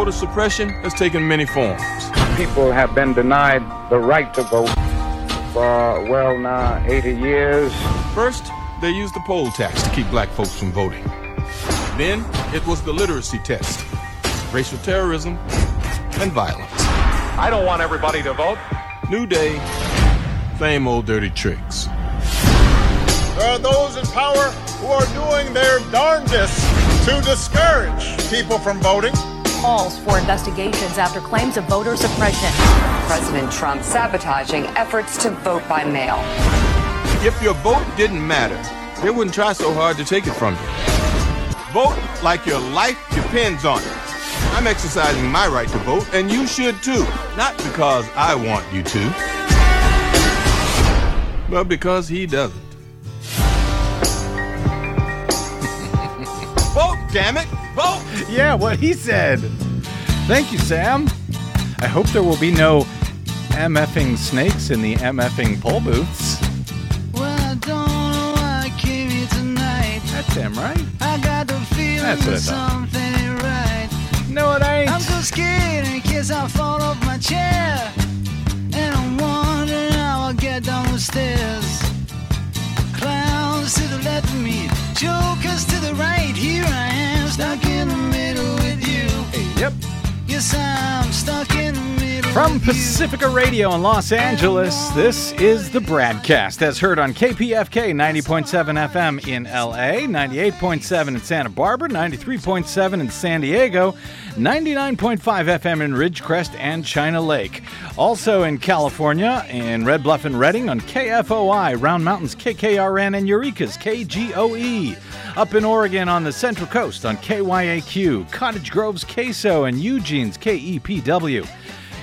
voter suppression has taken many forms. People have been denied the right to vote for well nigh 80 years. First, they used the poll tax to keep black folks from voting. Then it was the literacy test, racial terrorism, and violence. I don't want everybody to vote. New day, same old dirty tricks. There are those in power who are doing their darndest to discourage people from voting. Calls for investigations after claims of voter suppression. President Trump sabotaging efforts to vote by mail. If your vote didn't matter, they wouldn't try so hard to take it from you. Vote like your life depends on it. I'm exercising my right to vote, and you should too. Not because I want you to, but because he doesn't. Vote, damn it! Vote! Yeah, what he said. Thank you, Sam. I hope there will be no MFing snakes in the MFing poll booths. Well, I don't know why I came here tonight. That's damn right. I got the feeling that's what I thought. Something ain't right. No, it ain't. I'm so scared in case I fall off my chair. And I'm wondering how I'll get down the stairs. Clowns to the left of me, jokers to the right. Here I am, stuck in the middle with you. Hey, yep. Yes, I'm stuck in the middle. From Pacifica Radio in Los Angeles, this is the Bradcast, as heard on KPFK 90.7 FM in LA, 98.7 in Santa Barbara, 93.7 in San Diego, 99.5 FM in Ridgecrest and China Lake. Also in California, in Red Bluff and Redding on KFOI, Round Mountain's KKRN, and Eureka's KGOE. Up in Oregon on the Central Coast on KYAQ, Cottage Grove's KSO, and Eugene's KEPW.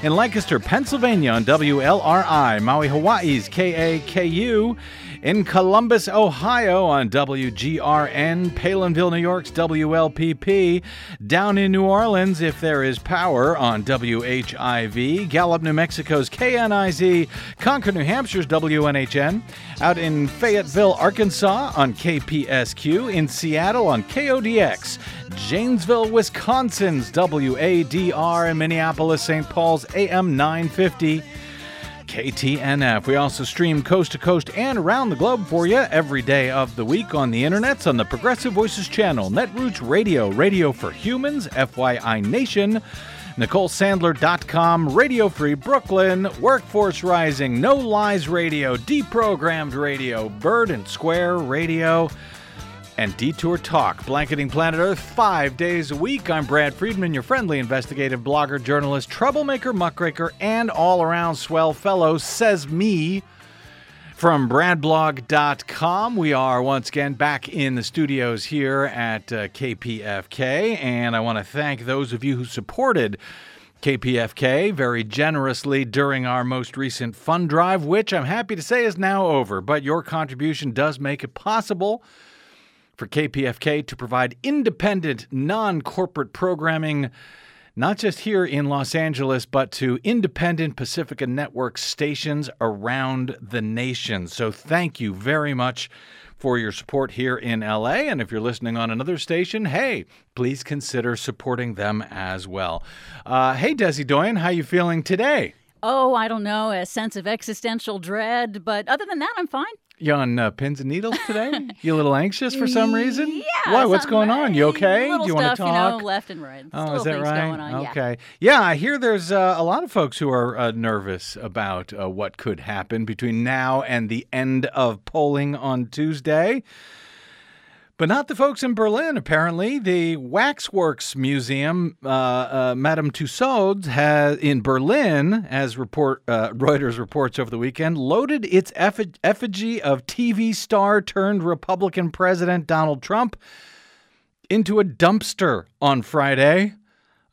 In Lancaster, Pennsylvania on WLRI, Maui, Hawaii's KAKU. In Columbus, Ohio on WGRN, Palinville, New York's WLPP, down in New Orleans, If There Is Power on WHIV, Gallup, New Mexico's KNIZ, Concord, New Hampshire's WNHN, out in Fayetteville, Arkansas on KPSQ, in Seattle on KODX, Janesville, Wisconsin's WADR, and Minneapolis, St. Paul's AM 950. KTNF. We also stream coast to coast and around the globe for you every day of the week on the internets on the Progressive Voices Channel, Netroots Radio, Radio for Humans, FYI Nation, NicoleSandler.com, Radio Free Brooklyn, Workforce Rising, No Lies Radio, Deprogrammed Radio, Bird and Square Radio, and Detour Talk, blanketing planet Earth 5 days a week. I'm Brad Friedman, your friendly investigative blogger, journalist, troublemaker, muckraker, and all-around swell fellow, says me, from Bradblog.com. We are once again back in the studios here at KPFK, and I want to thank those of you who supported KPFK very generously during our most recent fund drive, which I'm happy to say is now over, but your contribution does make it possible for KPFK to provide independent, non-corporate programming, not just here in Los Angeles, but to independent Pacifica Network stations around the nation. So thank you very much for your support here in LA. And if you're listening on another station, hey, please consider supporting them as well. Hey, Desi Doyen, how you feeling today? Oh, I don't know, a sense of existential dread. But other than that, I'm fine. You on pins and needles today? You a little anxious for some reason? Yeah. Why? What's going on? You okay? Do you want to talk? You know, left and right. Oh, is that right? Going on. Okay. Yeah, I hear there's a lot of folks who are nervous about what could happen between now and the end of polling on Tuesday. But not the folks in Berlin, apparently. The Waxworks Museum, Madame Tussauds has, in Berlin, as Reuters reports over the weekend, loaded its effigy of TV star-turned-Republican President Donald Trump into a dumpster on Friday,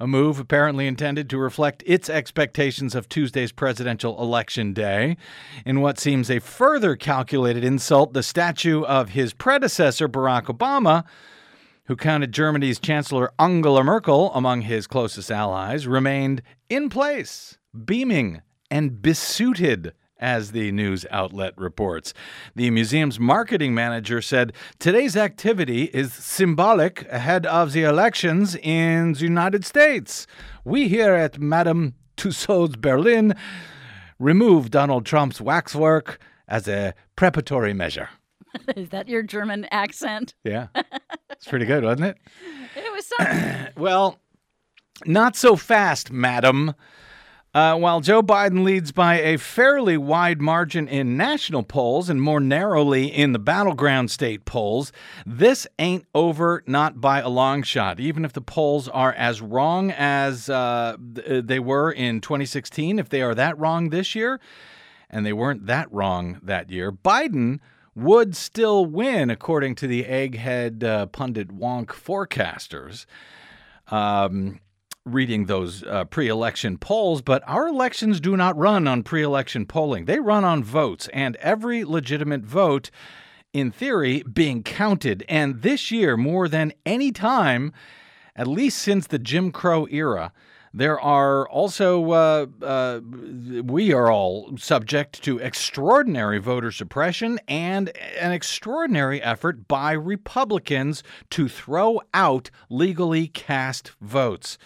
a move apparently intended to reflect its expectations of Tuesday's presidential election day. In what seems a further calculated insult, the statue of his predecessor, Barack Obama, who counted Germany's Chancellor Angela Merkel among his closest allies, remained in place, beaming and besuited as the news outlet reports. The museum's marketing manager said today's activity is symbolic ahead of the elections in the United States. We here at Madame Tussauds Berlin remove Donald Trump's waxwork as a preparatory measure. Is that your German accent? Yeah. It's pretty good, wasn't it? It was something. Well, not so fast, madam. While Joe Biden leads by a fairly wide margin in national polls and more narrowly in the battleground state polls, this ain't over, not by a long shot. Even if the polls are as wrong as they were in 2016, if they are that wrong this year, and they weren't that wrong that year, Biden would still win, according to the egghead pundit wonk forecasters. Reading those pre-election polls, but our elections do not run on pre-election polling. They run on votes, and every legitimate vote, in theory, being counted. And this year, more than any time, at least since the Jim Crow era, there are also, we are all subject to extraordinary voter suppression and an extraordinary effort by Republicans to throw out legally cast votes.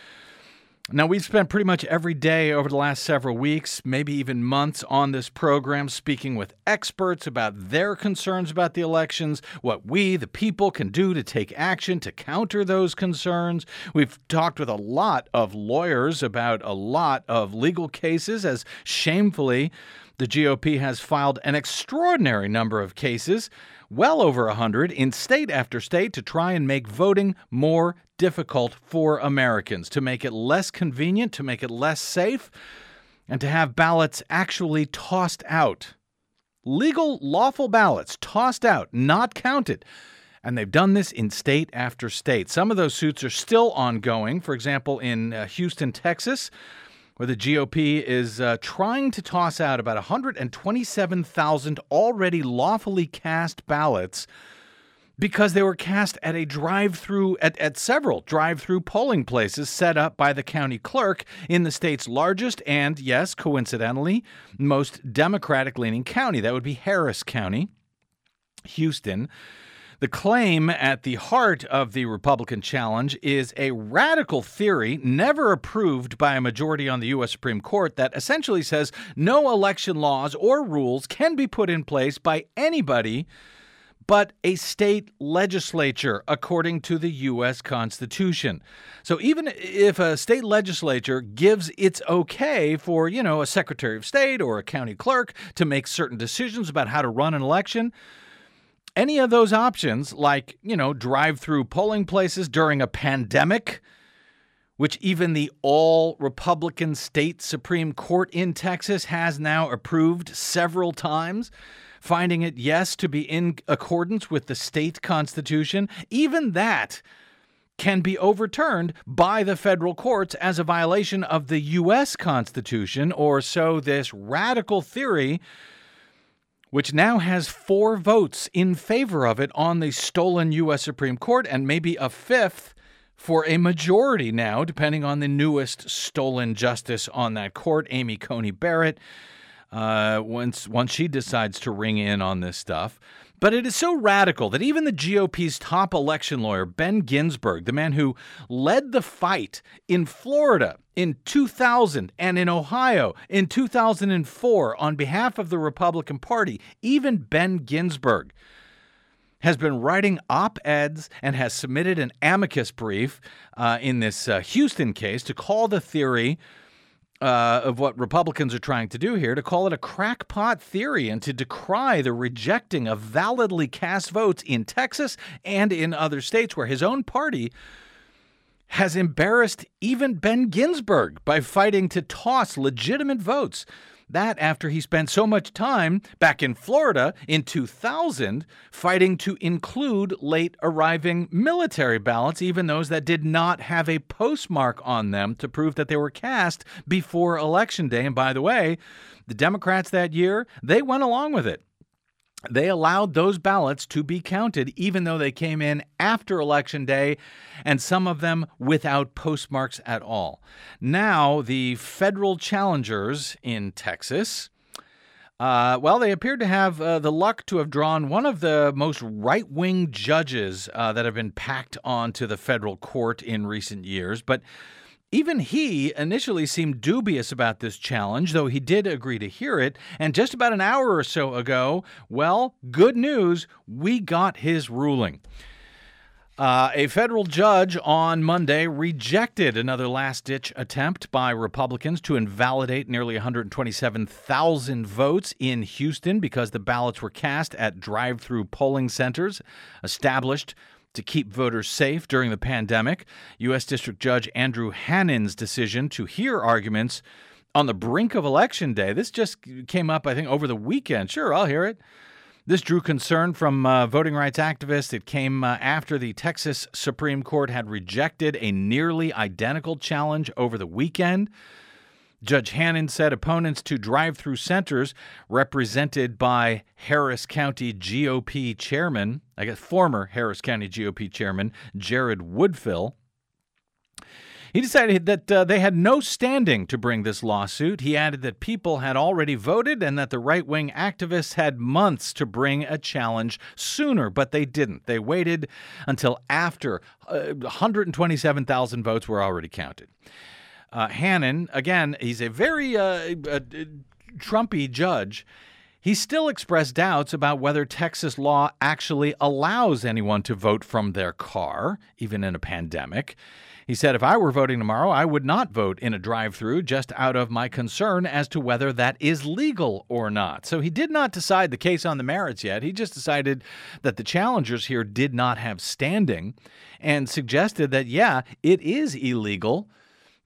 Now, we've spent pretty much every day over the last several weeks, maybe even months, on this program speaking with experts about their concerns about the elections, what we, the people, can do to take action to counter those concerns. We've talked with a lot of lawyers about a lot of legal cases, as shamefully the GOP has filed an extraordinary number of cases, well over 100, in state after state, to try and make voting more difficult for Americans, to make it less convenient, to make it less safe, and to have ballots actually tossed out. Legal, lawful ballots tossed out, not counted. And they've done this in state after state. Some of those suits are still ongoing. For example, in Houston, Texas, where the GOP is trying to toss out about 127,000 already lawfully cast ballots because they were cast at a drive-through at several drive-through polling places set up by the county clerk in the state's largest and, yes, coincidentally, most Democratic-leaning county. That would be Harris County, Houston. The claim at the heart of the Republican challenge is a radical theory never approved by a majority on the U.S. Supreme Court that essentially says no election laws or rules can be put in place by anybody but a state legislature, according to the U.S. Constitution. So even if a state legislature gives its okay for, you know, a secretary of state or a county clerk to make certain decisions about how to run an election, any of those options, like, you know, drive-through polling places during a pandemic, which even the all-Republican state Supreme Court in Texas has now approved several times, finding it, yes, to be in accordance with the state constitution, even that can be overturned by the federal courts as a violation of the U.S. Constitution, or so this radical theory, which now has 4 votes in favor of it on the stolen U.S. Supreme Court, and maybe a 5th for a majority now, depending on the newest stolen justice on that court, Amy Coney Barrett, once she decides to ring in on this stuff. But it is so radical that even the GOP's top election lawyer, Ben Ginsburg, the man who led the fight in Florida in 2000 and in Ohio in 2004 on behalf of the Republican Party, even Ben Ginsburg has been writing op-eds and has submitted an amicus brief in this Houston case to call the theory of what Republicans are trying to do here, to call it a crackpot theory and to decry the rejecting of validly cast votes in Texas and in other states where his own party has embarrassed even Ben Ginsburg by fighting to toss legitimate votes. That after he spent so much time back in Florida in 2000 fighting to include late arriving military ballots, even those that did not have a postmark on them, to prove that they were cast before Election Day. And by the way, the Democrats that year, they went along with it. They allowed those ballots to be counted, even though they came in after Election Day, and some of them without postmarks at all. Now, the federal challengers in Texas Well, they appeared to have the luck to have drawn one of the most right-wing judges that have been packed onto the federal court in recent years. But even he initially seemed dubious about this challenge, though he did agree to hear it. And just about an hour or so ago, well, good news, we got his ruling. A federal judge on Monday rejected another last-ditch attempt by Republicans to invalidate nearly 127,000 votes in Houston because the ballots were cast at drive-through polling centers established to keep voters safe during the pandemic. U.S. District Judge Andrew Hannon's decision to hear arguments on the brink of Election Day. This just came up, I think, over the weekend. Sure, I'll hear it. This drew concern from voting rights activists. It came after the Texas Supreme Court had rejected a nearly identical challenge over the weekend. Judge Hannon said opponents to drive-through centers represented by Harris County GOP chairman, I guess former Harris County GOP chairman, Jared Woodfill. He decided that they had no standing to bring this lawsuit. He added that people had already voted and that the right-wing activists had months to bring a challenge sooner, but they didn't. They waited until after 127,000 votes were already counted. Hannon, again, he's a very Trumpy judge. He still expressed doubts about whether Texas law actually allows anyone to vote from their car, even in a pandemic. He said, if I were voting tomorrow, I would not vote in a drive-through just out of my concern as to whether that is legal or not. So he did not decide the case on the merits yet. He just decided that the challengers here did not have standing and suggested that, yeah, it is illegal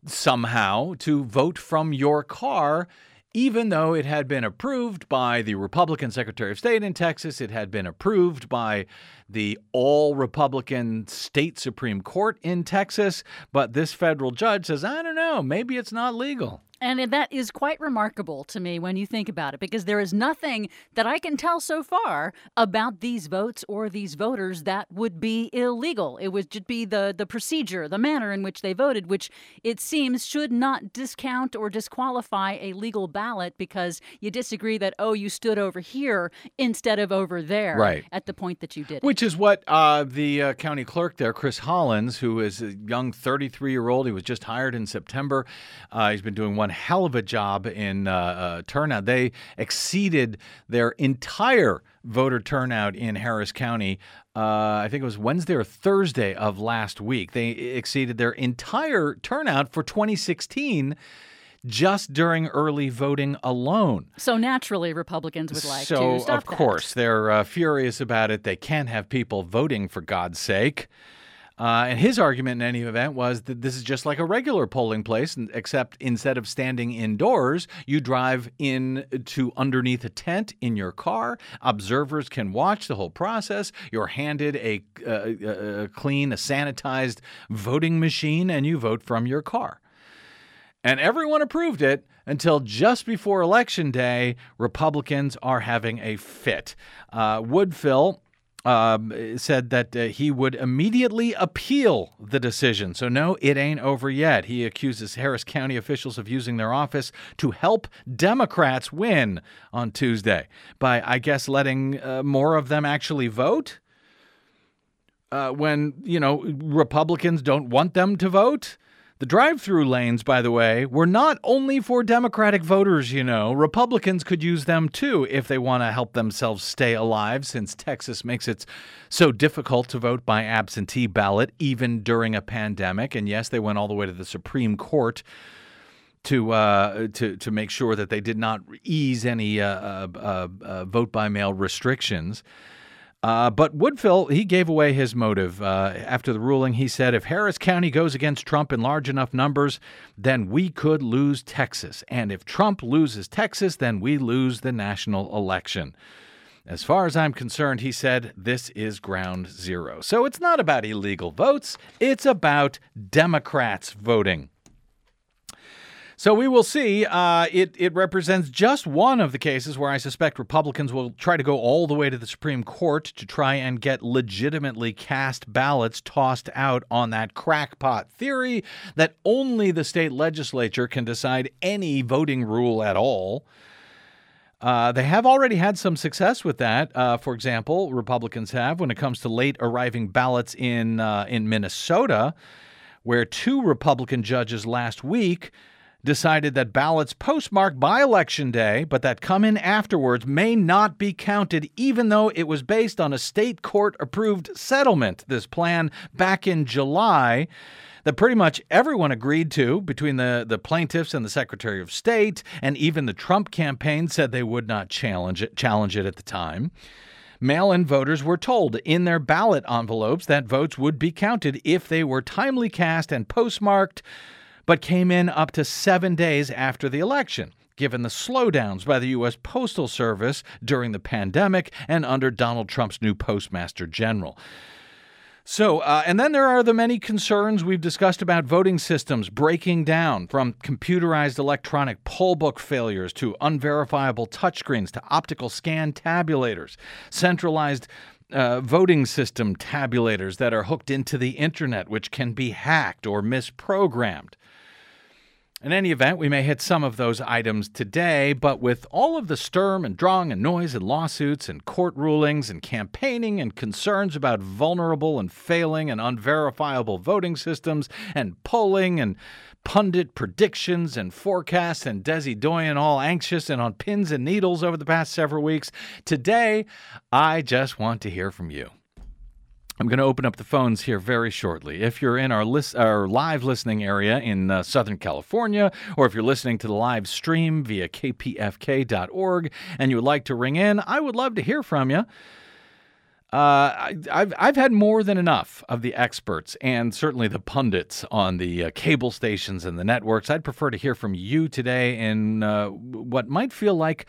somehow to vote from your car, even though it had been approved by the Republican Secretary of State in Texas. It had been approved by the all-Republican state Supreme Court in Texas, but this federal judge says, I don't know, maybe it's not legal. And that is quite remarkable to me when you think about it, because there is nothing that I can tell so far about these votes or these voters that would be illegal. It would just be the procedure, the manner in which they voted, which it seems should not discount or disqualify a legal ballot because you disagree that, oh, you stood over here instead of over there right at the point that you did it. Which is what the county clerk there, Chris Hollins, who is a young 33-year-old, he was just hired in September. He's been doing one hell of a job in turnout. They exceeded their entire voter turnout in Harris County. I think it was Wednesday or Thursday of last week. They exceeded their entire turnout for 2016 just during early voting alone. So naturally, Republicans would like to stop that. So, of course, they're furious about it. They can't have people voting, for God's sake. And his argument in any event was that this is just like a regular polling place, except instead of standing indoors, you drive in to underneath a tent in your car. Observers can watch the whole process. You're handed a clean, a sanitized voting machine, and you vote from your car. And everyone approved it until just before Election Day. Republicans are having a fit. Woodfill said that he would immediately appeal the decision. So no, it ain't over yet. He accuses Harris County officials of using their office to help Democrats win on Tuesday by, I guess, letting more of them actually vote when, you know, Republicans don't want them to vote. The drive-through lanes, by the way, were not only for Democratic voters, you know. Republicans could use them, too, if they want to help themselves stay alive, since Texas makes it so difficult to vote by absentee ballot, even during a pandemic. And, yes, they went all the way to the Supreme Court to make sure that they did not ease any vote-by-mail restrictions. But Woodfill, he gave away his motive after the ruling. He said, if Harris County goes against Trump in large enough numbers, then we could lose Texas. And if Trump loses Texas, then we lose the national election. As far as I'm concerned, he said, this is ground zero. So it's not about illegal votes. It's about Democrats voting. So we will see. It represents just one of the cases where I suspect Republicans will try to go all the way to the Supreme Court to try and get legitimately cast ballots tossed out on that crackpot theory that only the state legislature can decide any voting rule at all. They have already had some success with that. For example, Republicans have when it comes to late arriving ballots in Minnesota, where two Republican judges last week decided that ballots postmarked by Election Day, but that come in afterwards, may not be counted, even though it was based on a state court-approved settlement. This plan back in July that pretty much everyone agreed to between the plaintiffs and the Secretary of State, and even the Trump campaign said they would not challenge it at the time. Mail-in voters were told in their ballot envelopes that votes would be counted if they were timely cast and postmarked, but came in up to 7 days after the election, given the slowdowns by the U.S. Postal Service during the pandemic and under Donald Trump's new Postmaster General. So, and then there are the many concerns we've discussed about voting systems breaking down, from computerized electronic poll book failures to unverifiable touchscreens to optical scan tabulators, centralized voting system tabulators that are hooked into the internet, which can be hacked or misprogrammed. In any event, we may hit some of those items today, but with all of the sturm and drang and noise and lawsuits and court rulings and campaigning and concerns about vulnerable and failing and unverifiable voting systems and polling and pundit predictions and forecasts and Desi Doyen all anxious and on pins and needles over the past several weeks, today I just want to hear from you. I'm going to open up the phones here very shortly. If you're in our live listening area in Southern California, or if you're listening to the live stream via kpfk.org and you would like to ring in, I would love to hear from you. I've had more than enough of the experts and certainly the pundits on the cable stations and the networks. I'd prefer to hear from you today in what might feel like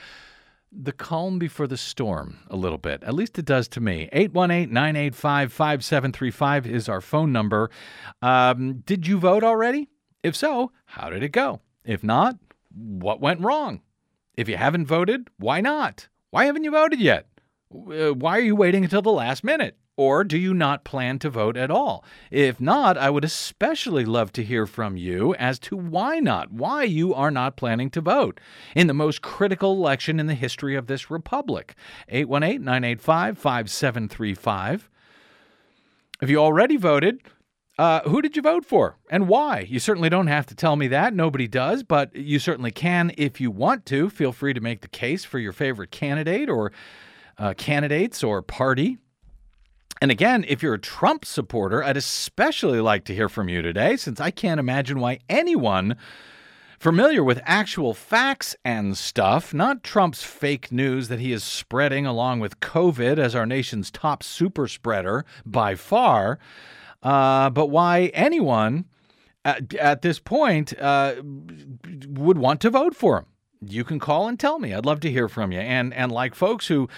the calm before the storm a little bit. At least it does to me. 818-985-5735 is our phone number. Did you vote already? If so, how did it go? If not, what went wrong? If you haven't voted, why not? Why haven't you voted yet? Why are you waiting until the last minute? Or do you not plan to vote at all? If not, I would especially love to hear from you as to why not, why you are not planning to vote in the most critical election in the history of this republic. 818-985-5735. If you already voted, who did you vote for and why? You certainly don't have to tell me that. Nobody does, but you certainly can if you want to. Feel free to make the case for your favorite candidate or candidates or party. And again, if you're a Trump supporter, I'd especially like to hear from you today, since I can't imagine why anyone familiar with actual facts and stuff, not Trump's fake news that he is spreading along with COVID as our nation's top super spreader by far, but why anyone at this point would want to vote for him. You can call and tell me. I'd love to hear from you. And like folks who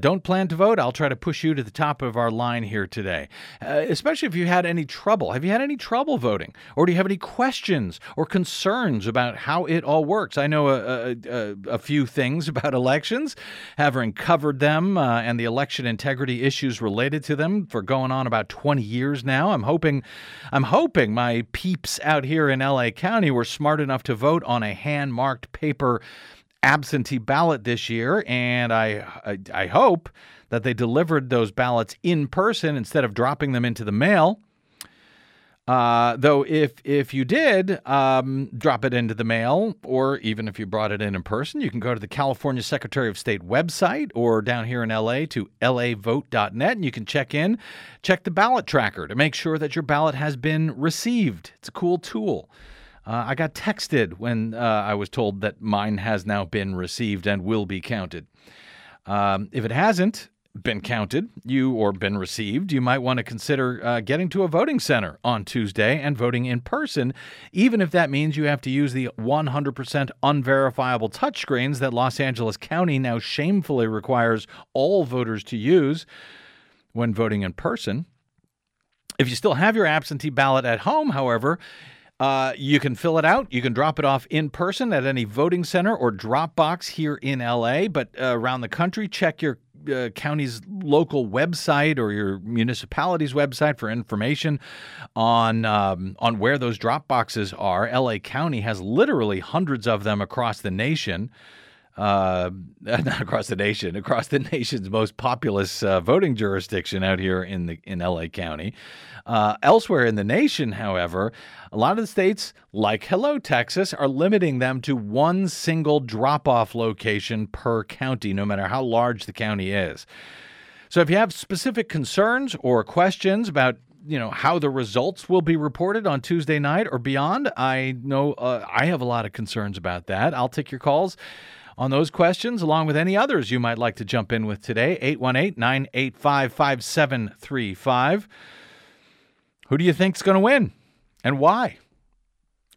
don't plan to vote, I'll try to push you to the top of our line here today, especially if you had any trouble. Have you had any trouble voting? Or do you have any questions or concerns about how it all works? I know a few things about elections, having covered them and the election integrity issues related to them for going on about 20 years now. I'm hoping my peeps out here in L.A. County were smart enough to vote on a hand-marked paper absentee ballot this year, and I hope that they delivered those ballots in person instead of dropping them into the mail. Though if you did drop it into the mail, or even if you brought it in person, you can go to the California Secretary of State website or down here in L.A. to lavote.net, and you can check the ballot tracker to make sure that your ballot has been received. It's a cool tool. I got texted when I was told that mine has now been received and will be counted. If it hasn't been counted or been received, you might want to consider getting to a voting center on Tuesday and voting in person, even if that means you have to use the 100% unverifiable touchscreens that Los Angeles County now shamefully requires all voters to use when voting in person. If you still have your absentee ballot at home, however, you can fill it out. You can drop it off in person at any voting center or drop box here in L.A., but around the country, check your county's local website or your municipality's website for information on where those drop boxes are. L.A. County has literally hundreds of them across the nation. not across the nation, across the nation's most populous voting jurisdiction out here in L.A. County. Elsewhere in the nation, however, a lot of the states, like hello, Texas, are limiting them to one single drop-off location per county, no matter how large the county is. So if you have specific concerns or questions about how the results will be reported on Tuesday night or beyond, I know I have a lot of concerns about that. I'll take your calls on those questions, along with any others you might like to jump in with today. 818-985-5735. Who do you think's going to win and why?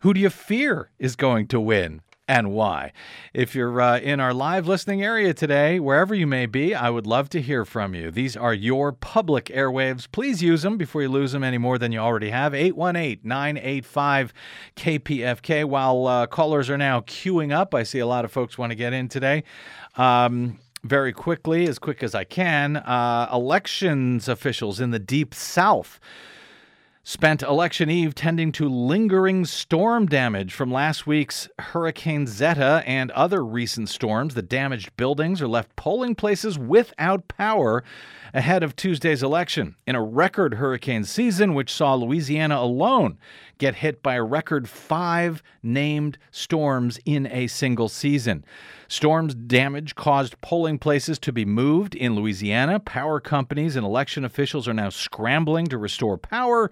Who do you fear is going to win and why? If you're in our live listening area today, wherever you may be, I would love to hear from you. These are your public airwaves. Please use them before you lose them any more than you already have. 818-985-KPFK. While callers are now queuing up, I see a lot of folks want to get in today. Very quickly, as quick as I can, elections officials in the Deep South spent election eve tending to lingering storm damage from last week's Hurricane Zeta and other recent storms. The damaged buildings are left polling places without power ahead of Tuesday's election in a record hurricane season, which saw Louisiana alone get hit by a record 5 named storms in a single season. Storms damage caused polling places to be moved in Louisiana. Power companies and election officials are now scrambling to restore power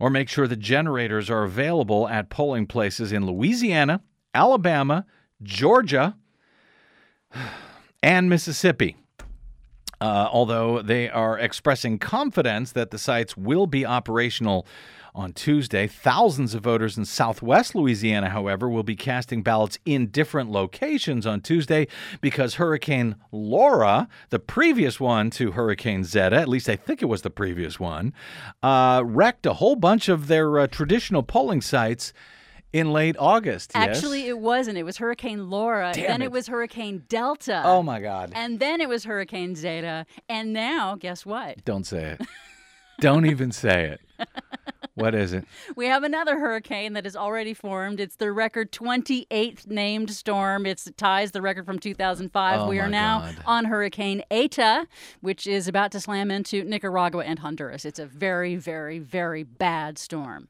or make sure the generators are available at polling places in Louisiana, Alabama, Georgia, and Mississippi. Although they are expressing confidence that the sites will be operational on Tuesday. Thousands of voters in southwest Louisiana, however, will be casting ballots in different locations on Tuesday because Hurricane Laura, the previous one to Hurricane Zeta, at least I think it was the previous one, wrecked a whole bunch of their traditional polling sites in late August. Actually, yes. It wasn't. It was Hurricane Laura. Then it was Hurricane Delta. Oh, my God. And then it was Hurricane Zeta. And now, guess what? Don't say it. Don't even say it. What is it? We have another hurricane that has already formed. It's the record 28th named storm. It ties the record from 2005. Oh, we are now on Hurricane Eta, which is about to slam into Nicaragua and Honduras. It's a very, very, very bad storm.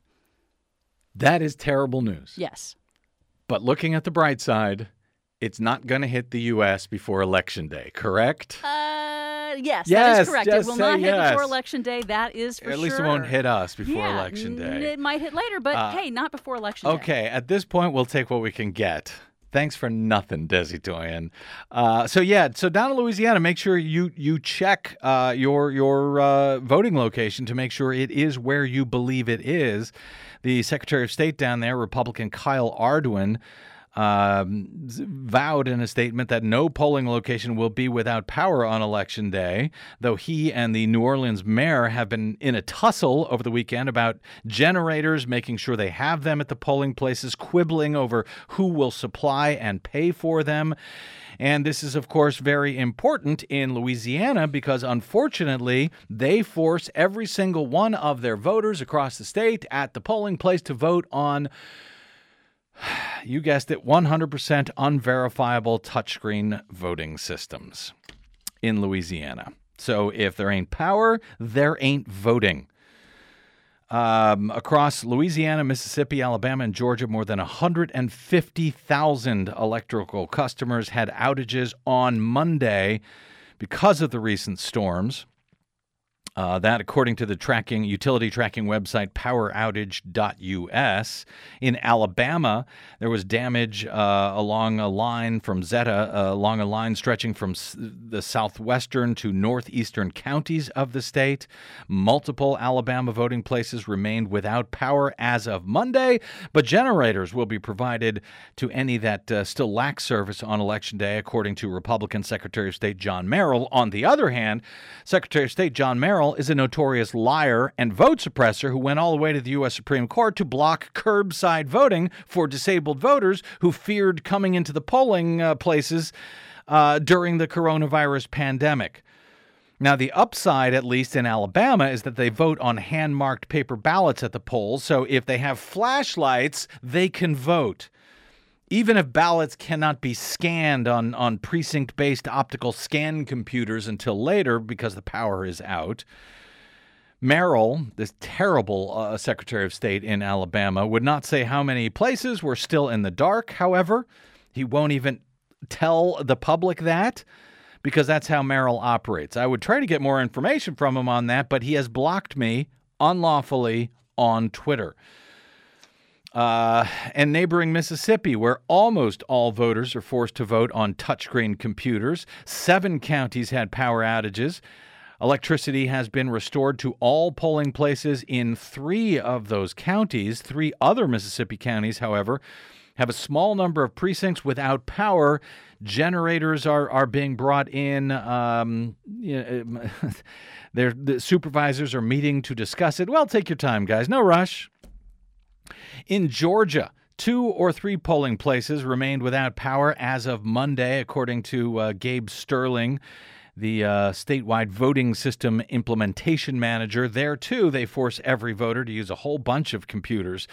That is terrible news. Yes. But looking at the bright side, it's not going to hit the U.S. before Election Day, correct? Yes, that is correct. It will not hit before Election Day. That is for sure. At least it won't hit us before Election Day. It might hit later, but hey, not before Election Day. Okay, at this point, we'll take what we can get. Thanks for nothing, Desi Doyen. So down in Louisiana, make sure you check your voting location to make sure it is where you believe it is. The Secretary of State down there, Republican Kyle Arduin, vowed in a statement that no polling location will be without power on Election Day, though he and the New Orleans mayor have been in a tussle over the weekend about generators, making sure they have them at the polling places, quibbling over who will supply and pay for them. And this is, of course, very important in Louisiana because, unfortunately, they force every single one of their voters across the state at the polling place to vote on, you guessed it, 100% unverifiable touchscreen voting systems in Louisiana. So if there ain't power, there ain't voting. Across Louisiana, Mississippi, Alabama, and Georgia, more than 150,000 electrical customers had outages on Monday because of the recent storms. That, according to the utility tracking website poweroutage.us, in Alabama, there was damage along a line from Zeta, along a line stretching from the southwestern to northeastern counties of the state. Multiple Alabama voting places remained without power as of Monday, but generators will be provided to any that still lack service on Election Day, according to Republican Secretary of State John Merrill. On the other hand, Secretary of State John Merrill is a notorious liar and vote suppressor who went all the way to the U.S. Supreme Court to block curbside voting for disabled voters who feared coming into the polling places during the coronavirus pandemic. Now, the upside, at least in Alabama, is that they vote on hand-marked paper ballots at the polls, so if they have flashlights, they can vote. Even if ballots cannot be scanned on precinct-based optical scan computers until later because the power is out, Merrill, this terrible Secretary of State in Alabama, would not say how many places were still in the dark. However, he won't even tell the public that, because that's how Merrill operates. I would try to get more information from him on that, but he has blocked me unlawfully on Twitter. And neighboring Mississippi, where almost all voters are forced to vote on touchscreen computers. 7 counties had power outages. Electricity has been restored to all polling places in 3 of those counties. 3 other Mississippi counties, however, have a small number of precincts without power. Generators are being brought in. The supervisors are meeting to discuss it. Well, take your time, guys. No rush. In Georgia, 2 or 3 polling places remained without power as of Monday, according to Gabe Sterling, the statewide voting system implementation manager. There, too, they force every voter to use a whole bunch of computers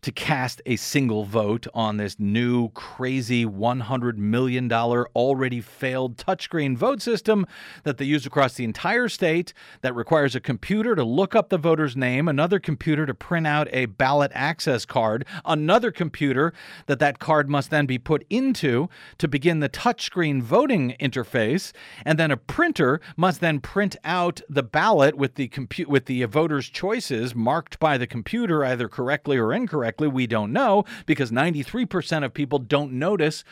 to cast a single vote on this new crazy $100 million already failed touchscreen vote system that they use across the entire state that requires a computer to look up the voter's name, another computer to print out a ballot access card, another computer that card must then be put into to begin the touchscreen voting interface, and then a printer must then print out the ballot with the voter's choices marked by the computer either correctly or incorrectly. We don't know, because 93% of people don't notice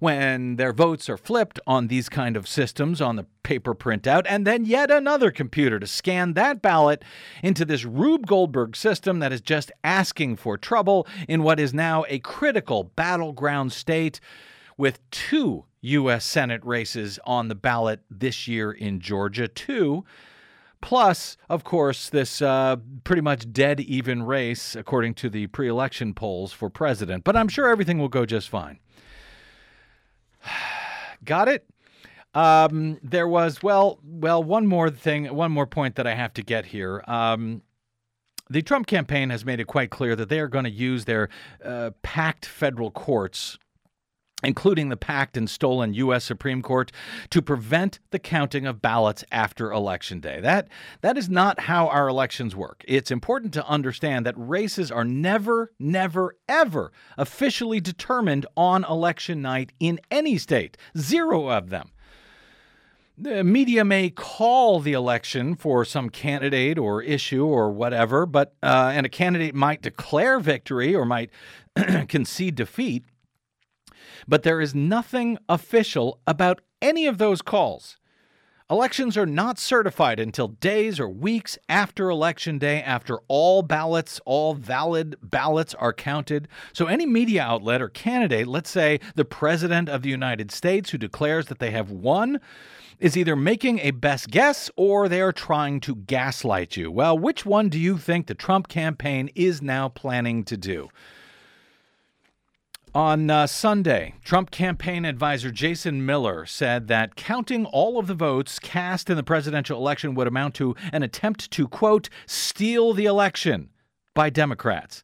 when their votes are flipped on these kind of systems on the paper printout, and then yet another computer to scan that ballot into this Rube Goldberg system that is just asking for trouble in what is now a critical battleground state with 2 U.S. Senate races on the ballot this year in Georgia, 2. Plus, of course, this pretty much dead even race, according to the pre-election polls for president. But I'm sure everything will go just fine. Got it? There was, one more point that I have to get here. The Trump campaign has made it quite clear that they are going to use their packed federal courts, including the packed and stolen U.S. Supreme Court, to prevent the counting of ballots after Election Day. That is not how our elections work. It's important to understand that races are never, never, ever officially determined on election night in any state. 0 of them. The media may call the election for some candidate or issue or whatever, but and a candidate might declare victory or might concede defeat. But there is nothing official about any of those calls. Elections are not certified until days or weeks after Election Day, after all valid ballots are counted. So any media outlet or candidate, let's say the President of the United States, who declares that they have won, is either making a best guess or they are trying to gaslight you. Well, which one do you think the Trump campaign is now planning to do? On Sunday, Trump campaign advisor Jason Miller said that counting all of the votes cast in the presidential election would amount to an attempt to, quote, steal the election by Democrats.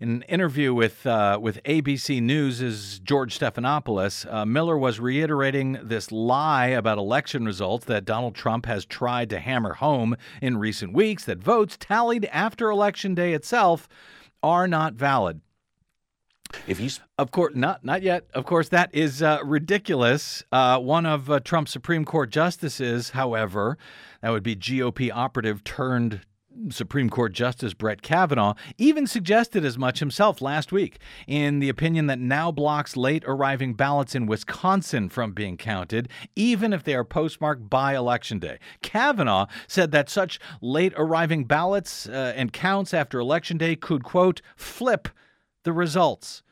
In an interview with ABC News' George Stephanopoulos, Miller was reiterating this lie about election results that Donald Trump has tried to hammer home in recent weeks, that votes tallied after Election Day itself are not valid. Of course, not yet. Of course, that is ridiculous. One of Trump's Supreme Court justices, however, that would be GOP operative turned Supreme Court Justice Brett Kavanaugh, even suggested as much himself last week in the opinion that now blocks late arriving ballots in Wisconsin from being counted, even if they are postmarked by Election Day. Kavanaugh said that such late arriving ballots and counts after Election Day could, quote, flip the results,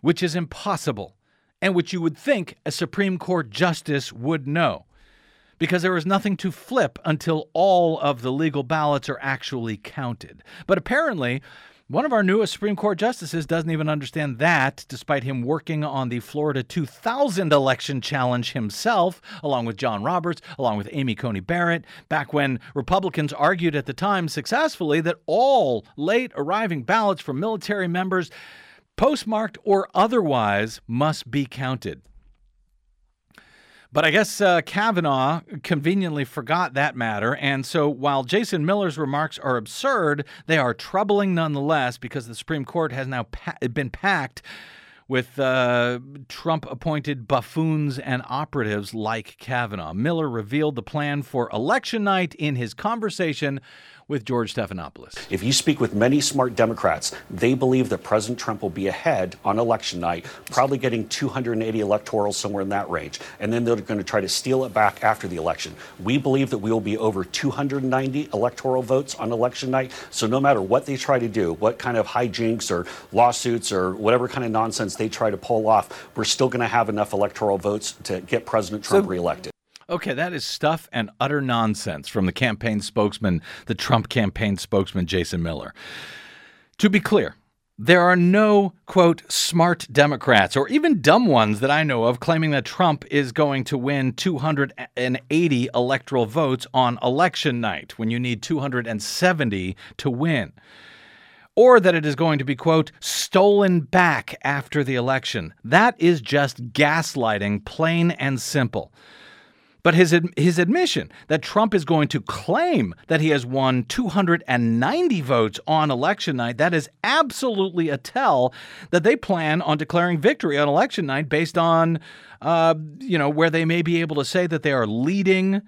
which is impossible, and which you would think a Supreme Court justice would know, because there is nothing to flip until all of the legal ballots are actually counted. But apparently, one of our newest Supreme Court justices doesn't even understand that, despite him working on the Florida 2000 election challenge himself, along with John Roberts, along with Amy Coney Barrett, back when Republicans argued at the time successfully that all late arriving ballots for military members postmarked or otherwise, must be counted. But I guess Kavanaugh conveniently forgot that matter, and so while Jason Miller's remarks are absurd, they are troubling nonetheless because the Supreme Court has now been packed with Trump-appointed buffoons and operatives like Kavanaugh. Miller revealed the plan for election night in his conversation with George Stephanopoulos. If you speak with many smart Democrats, they believe that President Trump will be ahead on election night, probably getting 280 electoral, somewhere in that range. And then they're going to try to steal it back after the election. We believe that we will be over 290 electoral votes on election night. So no matter what they try to do, what kind of hijinks or lawsuits or whatever kind of nonsense they try to pull off, we're still going to have enough electoral votes to get President Trump reelected. Okay, that is stuff and utter nonsense from the campaign spokesman, the Trump campaign spokesman, Jason Miller. To be clear, there are no, quote, smart Democrats or even dumb ones that I know of claiming that Trump is going to win 280 electoral votes on election night when you need 270 to win. Or that it is going to be, quote, stolen back after the election. That is just gaslighting, plain and simple. But his admission that Trump is going to claim that he has won 290 votes on election night, that is absolutely a tell that they plan on declaring victory on election night based on, where they may be able to say that they are leading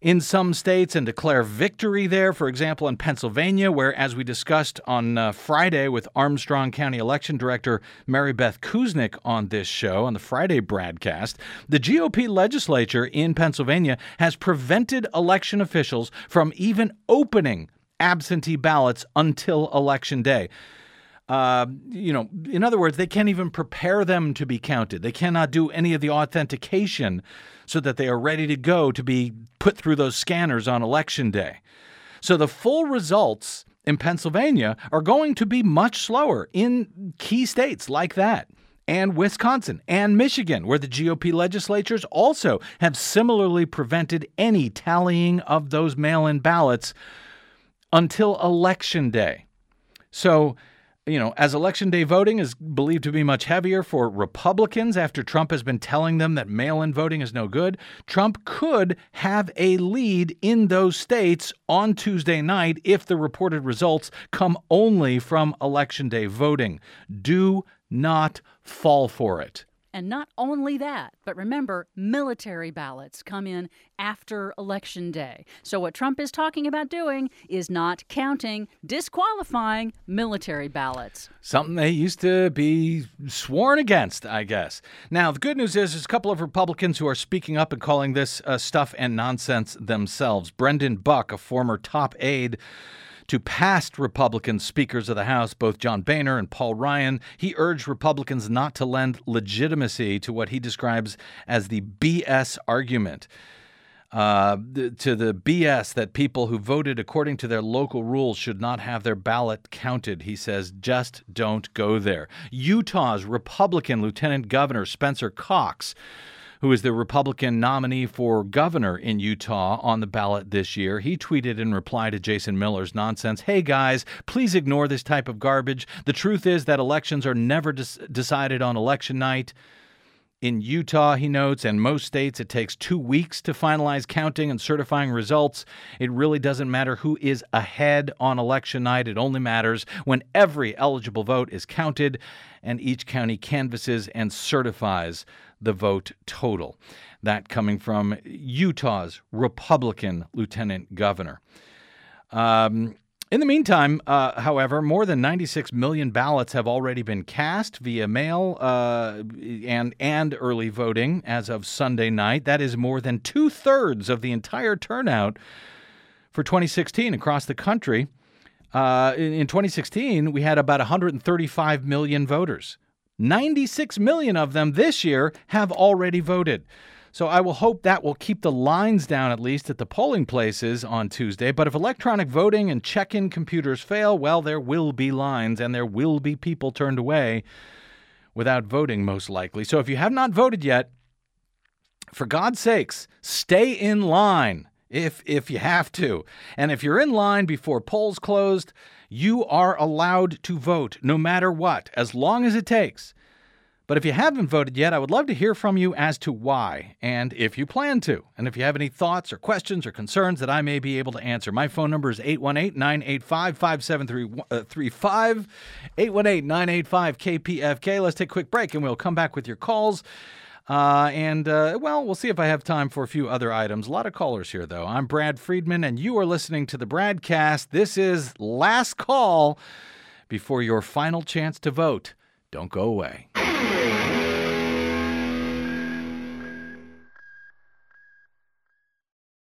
in some states and declare victory there. For example, in Pennsylvania, where, as we discussed on Friday with Armstrong County Election Director Mary Beth Kuznick on this show, on the Friday Bradcast, the GOP legislature in Pennsylvania has prevented election officials from even opening absentee ballots until Election Day. In other words, they can't even prepare them to be counted. They cannot do any of the authentication so that they are ready to go to be put through those scanners on Election Day. So the full results in Pennsylvania are going to be much slower in key states like that, and Wisconsin and Michigan, where the GOP legislatures also have similarly prevented any tallying of those mail-in ballots until Election Day. So, as Election Day voting is believed to be much heavier for Republicans after Trump has been telling them that mail-in voting is no good, Trump could have a lead in those states on Tuesday night if the reported results come only from Election Day voting. Do not fall for it. And not only that, but remember, military ballots come in after Election Day. So what Trump is talking about doing is not counting, disqualifying military ballots. Something they used to be sworn against, I guess. Now, the good news is there's a couple of Republicans who are speaking up and calling this stuff and nonsense themselves. Brendan Buck, a former top aide to past Republican speakers of the House, both John Boehner and Paul Ryan, he urged Republicans not to lend legitimacy to what he describes as the BS argument, to the BS that people who voted according to their local rules should not have their ballot counted. He says, just don't go there. Utah's Republican Lieutenant Governor Spencer Cox, who is the Republican nominee for governor in Utah on the ballot this year. He tweeted in reply to Jason Miller's nonsense, "Hey guys, please ignore this type of garbage. The truth is that elections are never decided on election night." In Utah, he notes, and most states, it takes 2 weeks to finalize counting and certifying results. It really doesn't matter who is ahead on election night. It only matters when every eligible vote is counted and each county canvasses and certifies the vote total. That coming from Utah's Republican lieutenant governor. In the meantime, however, more than 96 million ballots have already been cast via mail and early voting as of Sunday night. That is more than two-thirds of the entire turnout for 2016 across the country. In 2016, we had about 135 million voters. 96 million of them this year have already voted. So I will hope that will keep the lines down, at least at the polling places on Tuesday. But if electronic voting and check-in computers fail, well, there will be lines and there will be people turned away without voting, most likely. So if you have not voted yet, for God's sakes, stay in line. if you have to. And if you're in line before polls closed, you are allowed to vote no matter what, as long as it takes. But if you haven't voted yet, I would love to hear from you as to why and if you plan to. And if you have any thoughts or questions or concerns that I may be able to answer, my phone number is 818-985-5735, 818-985-KPFK. Let's take a quick break and we'll come back with your calls. We'll see if I have time for a few other items. A lot of callers here, though. I'm Brad Friedman, and you are listening to the Bradcast. This is Last Call before your final chance to vote. Don't go away.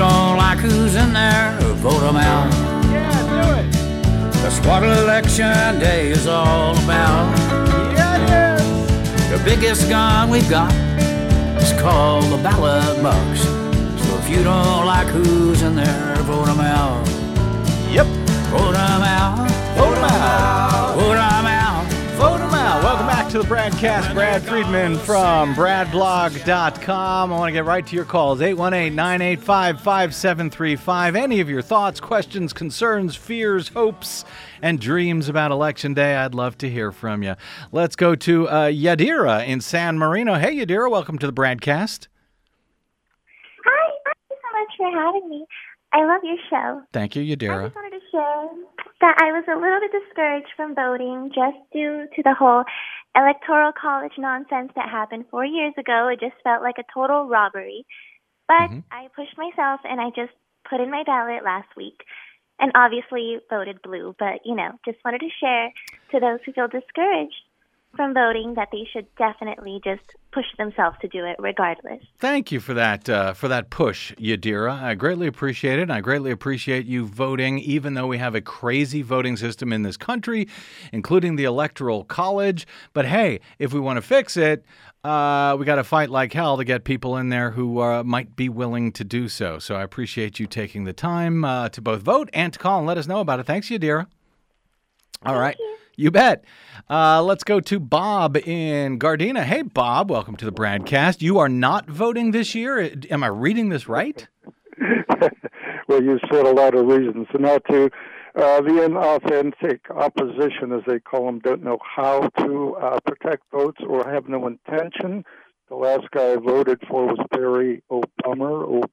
Don't like who's in there, vote them out. Yeah, do it. That's what election day is all about. Yeah, yeah. The biggest gun we've got is called the ballot box. So if you don't like who's in there, vote them out. Yep. Vote them out. Vote them out. Vote them out. Vote them out. Welcome back to the Bradcast. Brad Friedman from Bradblog.com. I want to get right to your calls. 818-985-5735. Any of your thoughts, questions, concerns, fears, hopes, and dreams about Election Day, I'd love to hear from you. Let's go to Yadira in San Marino. Hey, Yadira, welcome to the Bradcast. Hi, thank you so much for having me. I love your show. Thank you, Yadira. I just wanted to share that I was a little bit discouraged from voting just due to the whole electoral college nonsense that happened 4 years ago. It just felt like a total robbery. But I pushed myself, and I just put in my ballot last week and obviously voted blue. But, you know, just wanted to share to those who feel discouraged from voting that they should definitely just push themselves to do it regardless. Thank you for that push, Yadira. I greatly appreciate it. And I greatly appreciate you voting, even though we have a crazy voting system in this country, including the Electoral College. But hey, if we want to fix it, we got to fight like hell to get people in there who might be willing to do so. So I appreciate you taking the time to both vote and to call and let us know about it. Thanks, Yadira. All right. You bet. Let's go to Bob in Gardena. Hey, Bob, welcome to the Bradcast. You are not voting this year. Am I reading this right? Well, you said a lot of reasons not to. The inauthentic opposition, as they call them, don't know how to protect votes or have no intention. The last guy I voted for was Barry Obama.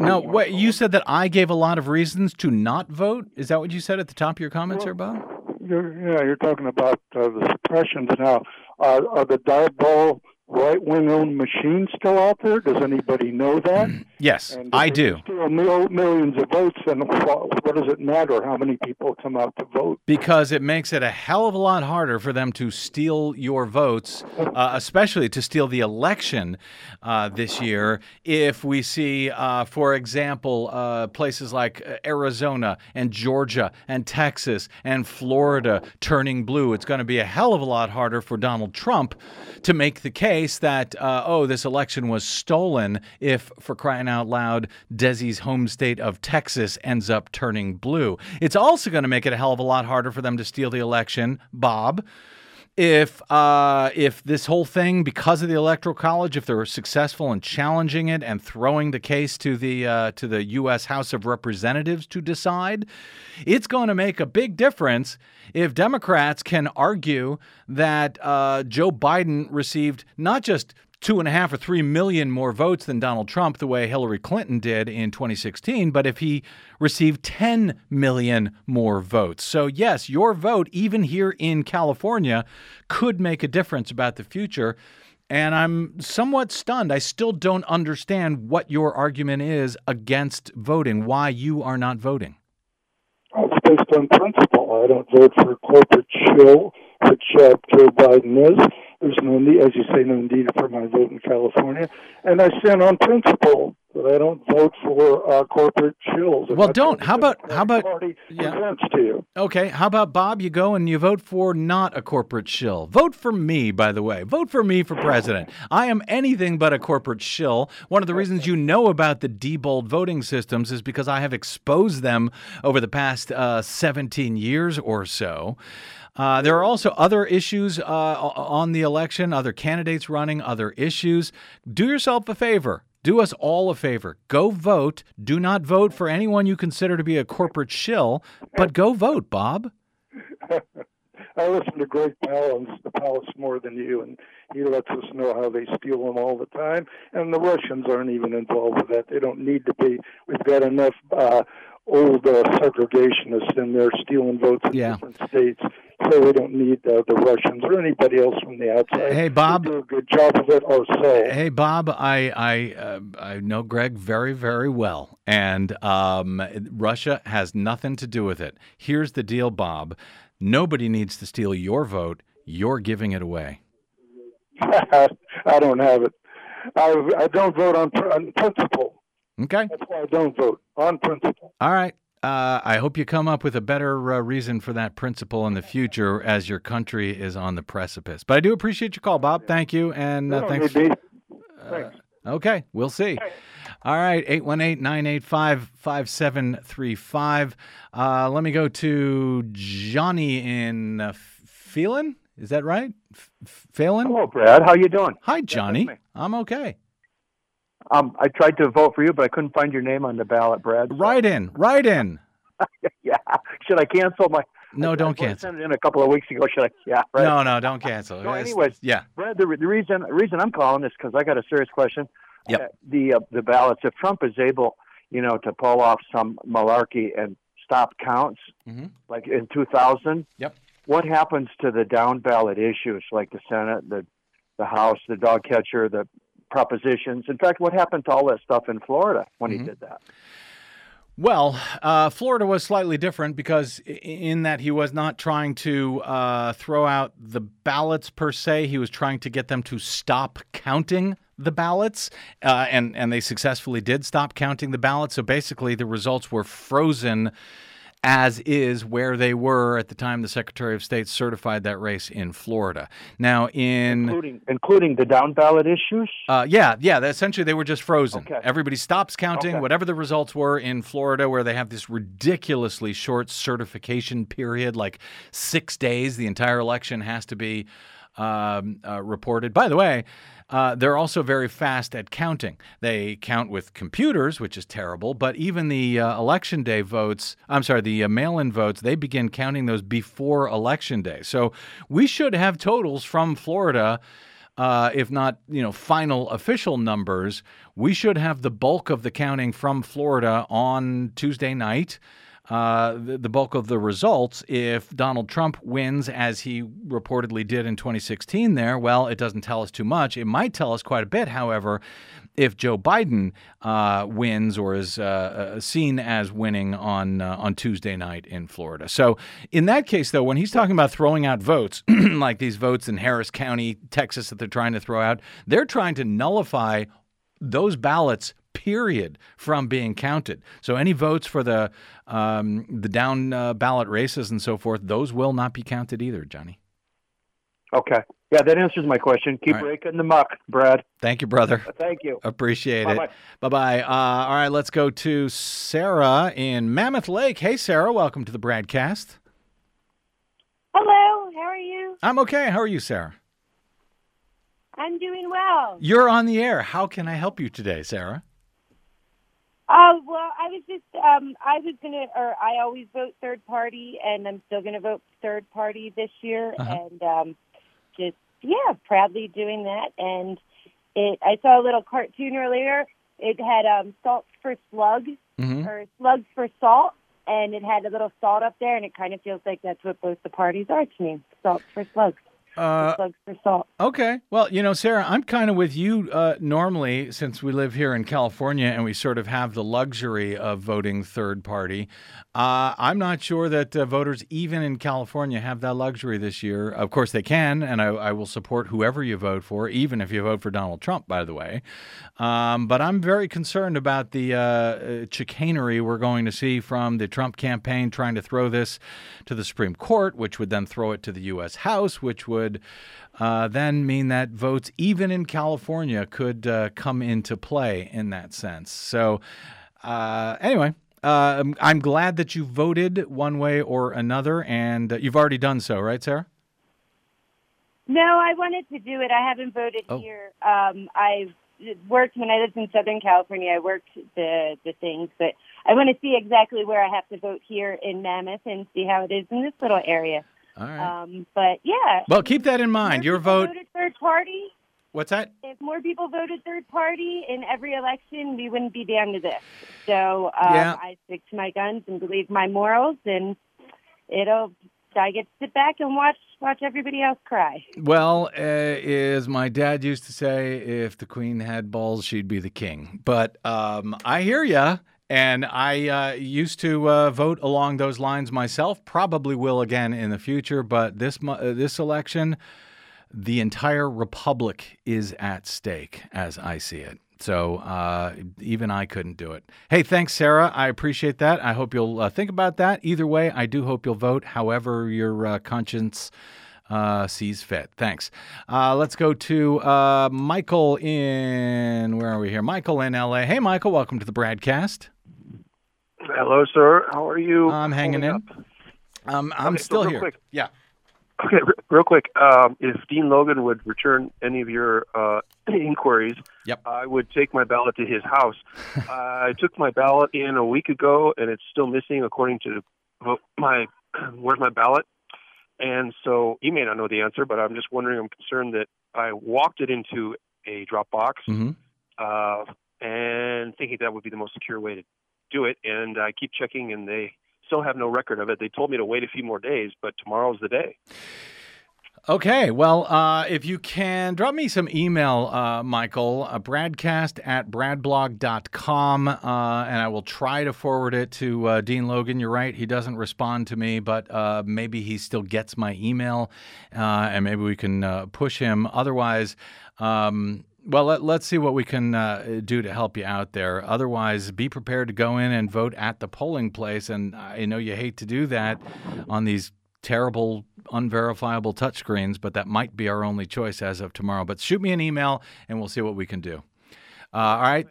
No, wait, you said that I gave a lot of reasons to not vote? Is that what you said at the top of your comments here, Bob? You're talking about the suppressions now. Are the diabolical right-wing owned machines still out there? Does anybody know that? Yes, I do. Still millions of votes, and what does it matter how many people come out to vote? Because it makes it a hell of a lot harder for them to steal your votes, especially to steal the election this year. If we see, for example, places like Arizona and Georgia and Texas and Florida turning blue, it's going to be a hell of a lot harder for Donald Trump to make the case that, this election was stolen if, for crying out loud, Desi's home state of Texas ends up turning blue. It's also going to make it a hell of a lot harder for them to steal the election, Bob, if this whole thing, because of the Electoral College, if they were successful in challenging it and throwing the case to the U.S. House of Representatives to decide, it's going to make a big difference if Democrats can argue that Joe Biden received not just 2.5 or 3 million more votes than Donald Trump, the way Hillary Clinton did in 2016, but if he received 10 million more votes. So, yes, your vote, even here in California, could make a difference about the future. And I'm somewhat stunned. I still don't understand what your argument is against voting, why you are not voting. based on principle. I don't vote for a corporate shill, which Joe Biden is. There's no need, as you say, no need for my vote in California. And I stand on principle that I don't vote for corporate shills. Well, don't. How about? Yeah. To you. Okay. How about, Bob, you go and you vote for not a corporate shill. Vote for me, by the way. Vote for me for president. I am anything but a corporate shill. One of the reasons you know about the Diebold voting systems is because I have exposed them over the past 17 years or so. There are also other issues on the election, other candidates running, other issues. Do yourself a favor. Do us all a favor. Go vote. Do not vote for anyone you consider to be a corporate shill, but go vote, Bob. I listen to Greg Palast more than you, and he lets us know how they steal them all the time. And the Russians aren't even involved with that. They don't need to be. We've got enough old segregationists in there stealing votes in different states. So we don't need the Russians or anybody else from the outside. Hey, Bob, we do a good job of it ourselves. Hey, Bob, I know Greg very, very well, and Russia has nothing to do with it. Here's the deal, Bob. Nobody needs to steal your vote. You're giving it away. I don't have it. I don't vote on principle. Okay. That's why I don't vote, on principle. All right. I hope you come up with a better reason for that principle in the future as your country is on the precipice. But I do appreciate your call, Bob. Thank you, and thanks. Thanks. Okay, we'll see. All right, 818-985-5735. Let me go to Johnny in Phelan. Is that right? Phelan? Hello, Brad. How you doing? Hi, Johnny. I'm okay. I tried to vote for you, but I couldn't find your name on the ballot, Brad. So. Right in. Yeah. Should I cancel my? No, don't cancel. I sent it in a couple of weeks ago. Should I? Yeah. Right. No, don't cancel. So anyways, Brad, the reason I'm calling is because I got a serious question. Yep. The ballots. If Trump is able, to pull off some malarkey and stop counts, like in 2000. Yep. What happens to the down ballot issues, like the Senate, the House, the dog catcher, the propositions. In fact, what happened to all that stuff in Florida when he did that? Well, Florida was slightly different because in that he was not trying to throw out the ballots per se. He was trying to get them to stop counting the ballots, and they successfully did stop counting the ballots. So basically the results were frozen as is where they were at the time the Secretary of State certified that race in Florida. Now, including the down ballot issues? Essentially they were just frozen. Okay. Everybody stops counting, whatever the results were in Florida, where they have this ridiculously short certification period, like 6 days, the entire election has to be reported. By the way, they're also very fast at counting. They count with computers, which is terrible, but even the election day votes, the mail-in votes, they begin counting those before election day. So we should have totals from Florida, if not, final official numbers. We should have the bulk of the counting from Florida on Tuesday night. The bulk of the results, if Donald Trump wins, as he reportedly did in 2016 there, well, it doesn't tell us too much. It might tell us quite a bit, however, if Joe Biden wins or is seen as winning on Tuesday night in Florida. So in that case, though, when he's talking about throwing out votes, like these votes in Harris County, Texas, that they're trying to throw out, they're trying to nullify those ballots period from being counted. So any votes for the down ballot races and so forth, those will not be counted either, Johnny. Okay. Yeah, that answers my question. Keep raking the muck, Brad. Thank you, brother. Thank you. Appreciate it. Bye-bye. All right, let's go to Sarah in Mammoth Lake. Hey, Sarah, welcome to the Bradcast. Hello, how are you? I'm okay. How are you, Sarah? I'm doing well. You're on the air. How can I help you today, Sarah? Well, I was just, I always vote third party, and I'm still going to vote third party this year, and proudly doing that. And I saw a little cartoon earlier. It had salt for slug, or slugs for salt, and it had a little salt up there, and it kind of feels like that's what both the parties are to me, salt for slugs. Slugs for salt. Okay. Well, you know, Sarah, I'm kind of with you normally, since we live here in California and we sort of have the luxury of voting third party. I'm not sure that voters even in California have that luxury this year. Of course they can, and I will support whoever you vote for, even if you vote for Donald Trump, by the way. But I'm very concerned about the chicanery we're going to see from the Trump campaign trying to throw this to the Supreme Court, which would then throw it to the U.S. House, which would then mean that votes even in California could come into play in that sense. So anyway, I'm glad that you voted one way or another, and you've already done so, right, Sarah? No, I wanted to do it. I haven't voted here. I've worked when I lived in Southern California. I worked the things, but I want to see exactly where I have to vote here in Mammoth and see how it is in this little area. All right. But yeah. Well, keep that in mind. Your vote. Voted third party. What's that? If more people voted third party in every election, we wouldn't be down to this. So yeah. I stick to my guns and believe my morals, and I get to sit back and watch everybody else cry. Well, as my dad used to say, if the queen had balls, she'd be the king. But I hear ya. And I used to vote along those lines myself, probably will again in the future. But this election, the entire republic is at stake as I see it. So even I couldn't do it. Hey, thanks, Sarah. I appreciate that. I hope you'll think about that. Either way, I do hope you'll vote however your conscience sees fit. Thanks. Let's go to Michael in, where are we here? Michael in L.A. Hey, Michael, welcome to the Bradcast. Hello, sir. How are you? I'm hanging in. I'm still here. Quick. Yeah. Okay, real quick. If Dean Logan would return any of your inquiries, yep. I would take my ballot to his house. I took my ballot in a week ago, and it's still missing according to where's my ballot? And so he may not know the answer, but I'm just wondering, I'm concerned that I walked it into a drop box and thinking that would be the most secure way to do it. And I keep checking, and they still have no record of it. They told me to wait a few more days, but tomorrow's the day. Okay. Well, if you can, drop me some email, Michael, bradcast@bradblog.com, and I will try to forward it to Dean Logan. You're right. He doesn't respond to me, but maybe he still gets my email, and maybe we can push him. Otherwise, well, let's see what we can do to help you out there. Otherwise, be prepared to go in and vote at the polling place, and I know you hate to do that on these terrible, unverifiable touchscreens, but that might be our only choice as of tomorrow. But shoot me an email, and we'll see what we can do. All right.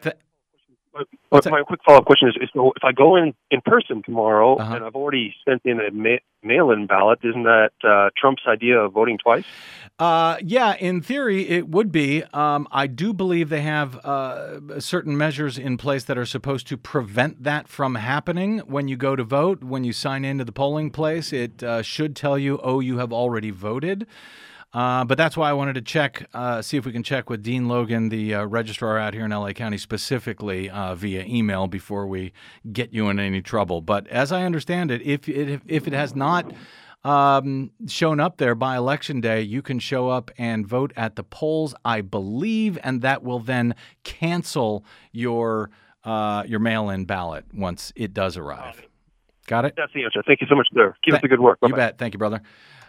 My quick follow-up question is, so if I go in person tomorrow, and I've already sent in a mail-in ballot, isn't that Trump's idea of voting twice? Yeah, in theory, it would be. I do believe they have certain measures in place that are supposed to prevent that from happening. When you go to vote, when you sign into the polling place, it should tell you, you have already voted. But that's why I wanted to check, see if we can check with Dean Logan, the registrar out here in L.A. County, specifically via email before we get you in any trouble. But as I understand it, if it has not shown up there by Election Day, you can show up and vote at the polls, I believe, and that will then cancel your mail-in ballot once it does arrive. Got it? That's the answer. Thank you so much, sir. Keep up the good work. Bye-bye. You bet. Thank you, brother.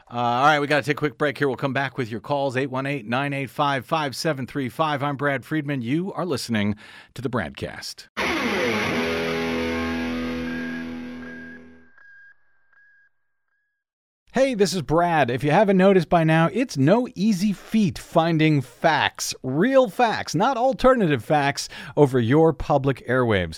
All right, we got to take a quick break here. We'll come back with your calls, 818-985-5735. I'm Brad Friedman. You are listening to the Bradcast. Hey, this is Brad. If you haven't noticed by now, it's no easy feat finding facts, real facts, not alternative facts, over your public airwaves.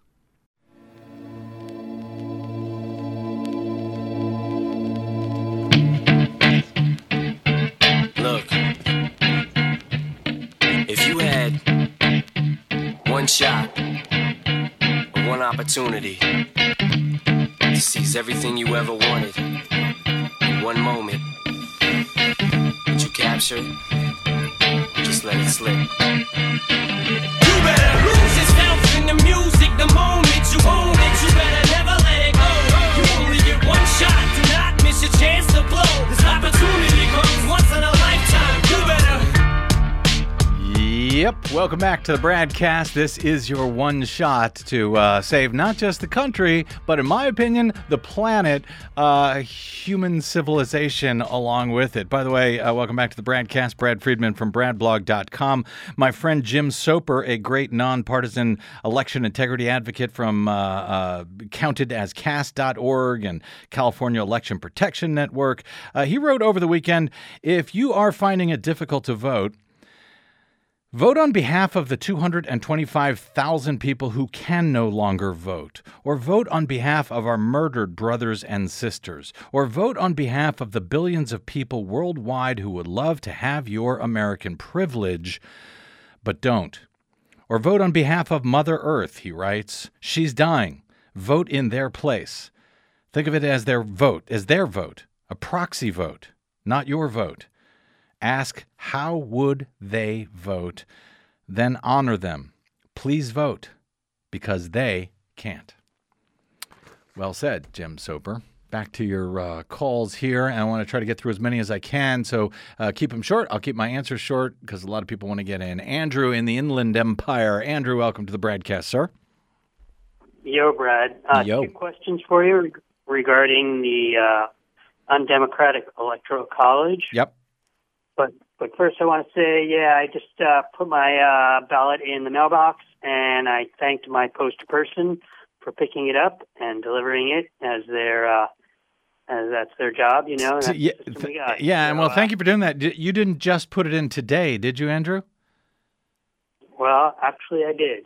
Look, if you had one shot, one opportunity to seize everything you ever wanted in one moment, would you capture it? Just let it slip. You better lose yourself in the music the moment you own it. You better never let it go. You only get one shot. Do not miss your chance to blow. This opportunity comes once in a lifetime. You better. Yep. Welcome back to the Bradcast. This is your one shot to save not just the country, but in my opinion, the planet, human civilization along with it. By the way, welcome back to the Bradcast. Brad Friedman from Bradblog.com. My friend Jim Soper, a great nonpartisan election integrity advocate from CountedAsCast.org and California Election Protection Network. He wrote over the weekend, if you are finding it difficult to vote, vote on behalf of the 225,000 people who can no longer vote, or vote on behalf of our murdered brothers and sisters, or vote on behalf of the billions of people worldwide who would love to have your American privilege, but don't. Or vote on behalf of Mother Earth, he writes. She's dying. Vote in their place. Think of it as their vote, a proxy vote, not your vote. Ask how would they vote, then honor them. Please vote, because they can't. Well said, Jim Soper. Back to your calls here, and I want to try to get through as many as I can, so keep them short. I'll keep my answers short, because a lot of people want to get in. Andrew in the Inland Empire. Andrew, welcome to the Bradcast, sir. Yo, Brad. Yo. 2 questions for you regarding the undemocratic electoral college. Yep. But first I want to say, I just put my ballot in the mailbox, and I thanked my post person for picking it up and delivering it as their as that's their job, you know. And well, thank you for doing that. You didn't just put it in today, did you, Andrew? Well, actually I did.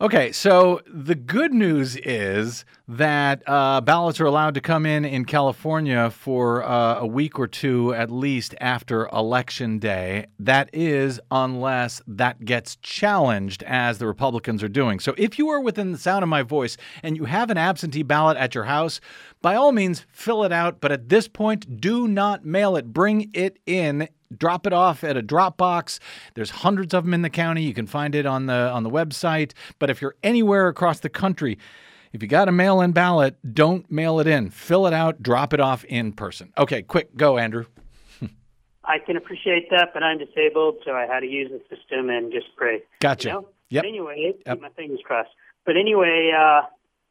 Okay, so the good news is that ballots are allowed to come in California for a week or two at least after Election Day. That is, unless that gets challenged, as the Republicans are doing. So if you are within the sound of my voice and you have an absentee ballot at your house, by all means, fill it out. But at this point, do not mail it. Bring it in. Drop it off at a drop box. There's hundreds of them in the county. You can find it on the website. But if you're anywhere across the country, if you got a mail-in ballot, don't mail it in. Fill it out. Drop it off in person. Okay, quick. Go, Andrew. I can appreciate that, but I'm disabled, so I had to use the system and just pray. Gotcha. You know? Yep. But anyway, keep my fingers crossed. But anyway,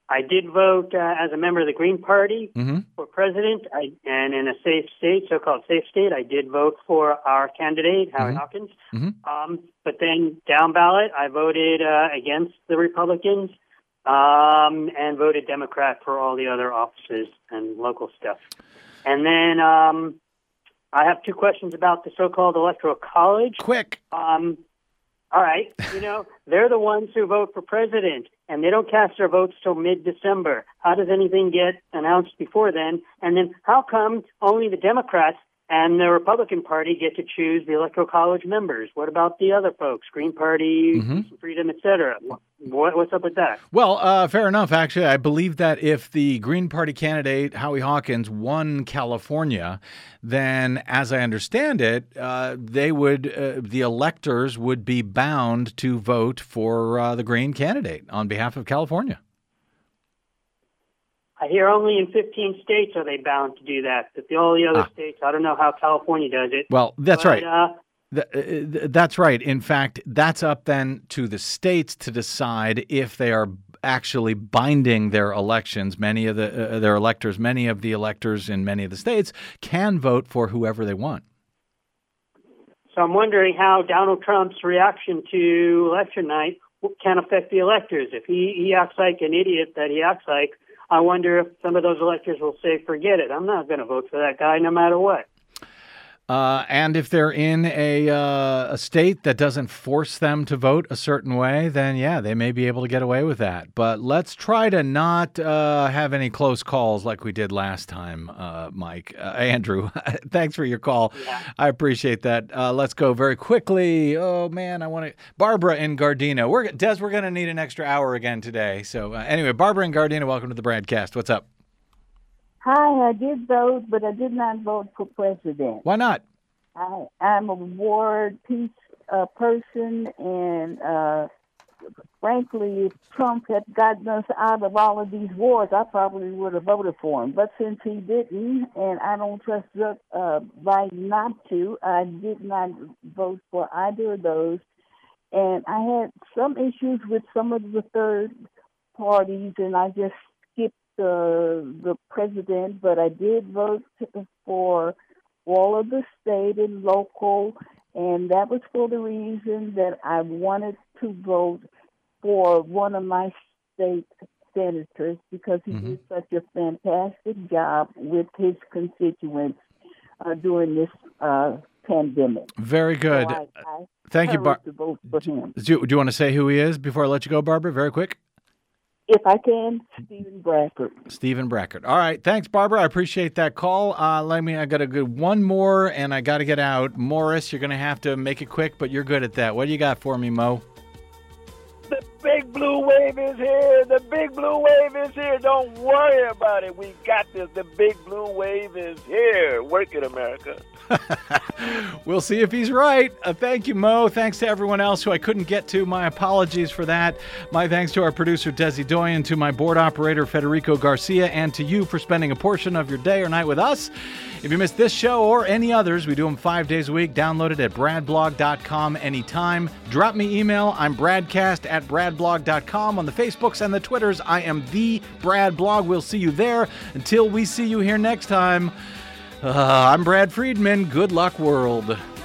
I did vote as a member of the Green Party for president, and in a safe state, so-called safe state, I did vote for our candidate, Howard Hawkins. Mm-hmm. But then down ballot, I voted against the Republicans and voted Democrat for all the other offices and local stuff. And then I have 2 questions about the so-called Electoral College. Quick. All right. You know, they're the ones who vote for president, and they don't cast their votes till mid-December. How does anything get announced before then? And then how come only the Democrats and the Republican Party get to choose the Electoral College members? What about the other folks, Green Party, Freedom, et cetera? What's up with that? Well, fair enough, actually. I believe that if the Green Party candidate, Howie Hawkins, won California, then, as I understand it, the electors would be bound to vote for the Green candidate on behalf of California. I hear only in 15 states are they bound to do that. But all the other states, I don't know how California does it. Well, that's right. That's right. In fact, that's up then to the states to decide if they are actually binding their elections. Many of the electors in many of the states can vote for whoever they want. So I'm wondering how Donald Trump's reaction to election night can affect the electors. If he acts like an idiot that he acts like, I wonder if some of those electors will say, forget it, I'm not going to vote for that guy no matter what. And if they're in a state that doesn't force them to vote a certain way, then, yeah, they may be able to get away with that. But let's try to not have any close calls like we did last time, Mike. Andrew, thanks for your call. Yeah. I appreciate that. Let's go very quickly. Oh, man, I want to. Barbara in Gardena. Des, we're going to need an extra hour again today. So anyway, Barbara in Gardena, welcome to the Bradcast. What's up? Hi, I did vote, but I did not vote for president. Why not? I'm a war peace person, and frankly, if Trump had gotten us out of all of these wars, I probably would have voted for him. But since he didn't, and I don't trust Biden not to, I did not vote for either of those. And I had some issues with some of the third parties, and I just the president, but I did vote for all of the state and local, and that was for the reason that I wanted to vote for one of my state senators because he did such a fantastic job with his constituents during this pandemic. Very good. So I thank you, Barbara. Do you want to say who he is before I let you go, Barbara? Very quick. If I can, Stephen Brackert. Stephen Brackert. All right. Thanks, Barbara. I appreciate that call. I got a good one more, and I got to get out. Morris, you're going to have to make it quick, but you're good at that. What do you got for me, Mo? The big blue wave is here. The big blue wave is here. Don't worry about it. We got this. The big blue wave is here. Work it, America. We'll see if he's right. Thank you, Mo. Thanks to everyone else who I couldn't get to. My apologies for that. My thanks to our producer, Desi Doyen, to my board operator, Federico Garcia, and to you for spending a portion of your day or night with us. If you missed this show or any others, we do them 5 days a week. Download it at bradblog.com anytime. Drop me email. I'm bradcast@bradblog.com. On the Facebooks and the Twitters, I am the Bradblog. We'll see you there. Until we see you here next time. I'm Brad Friedman. Good luck, world.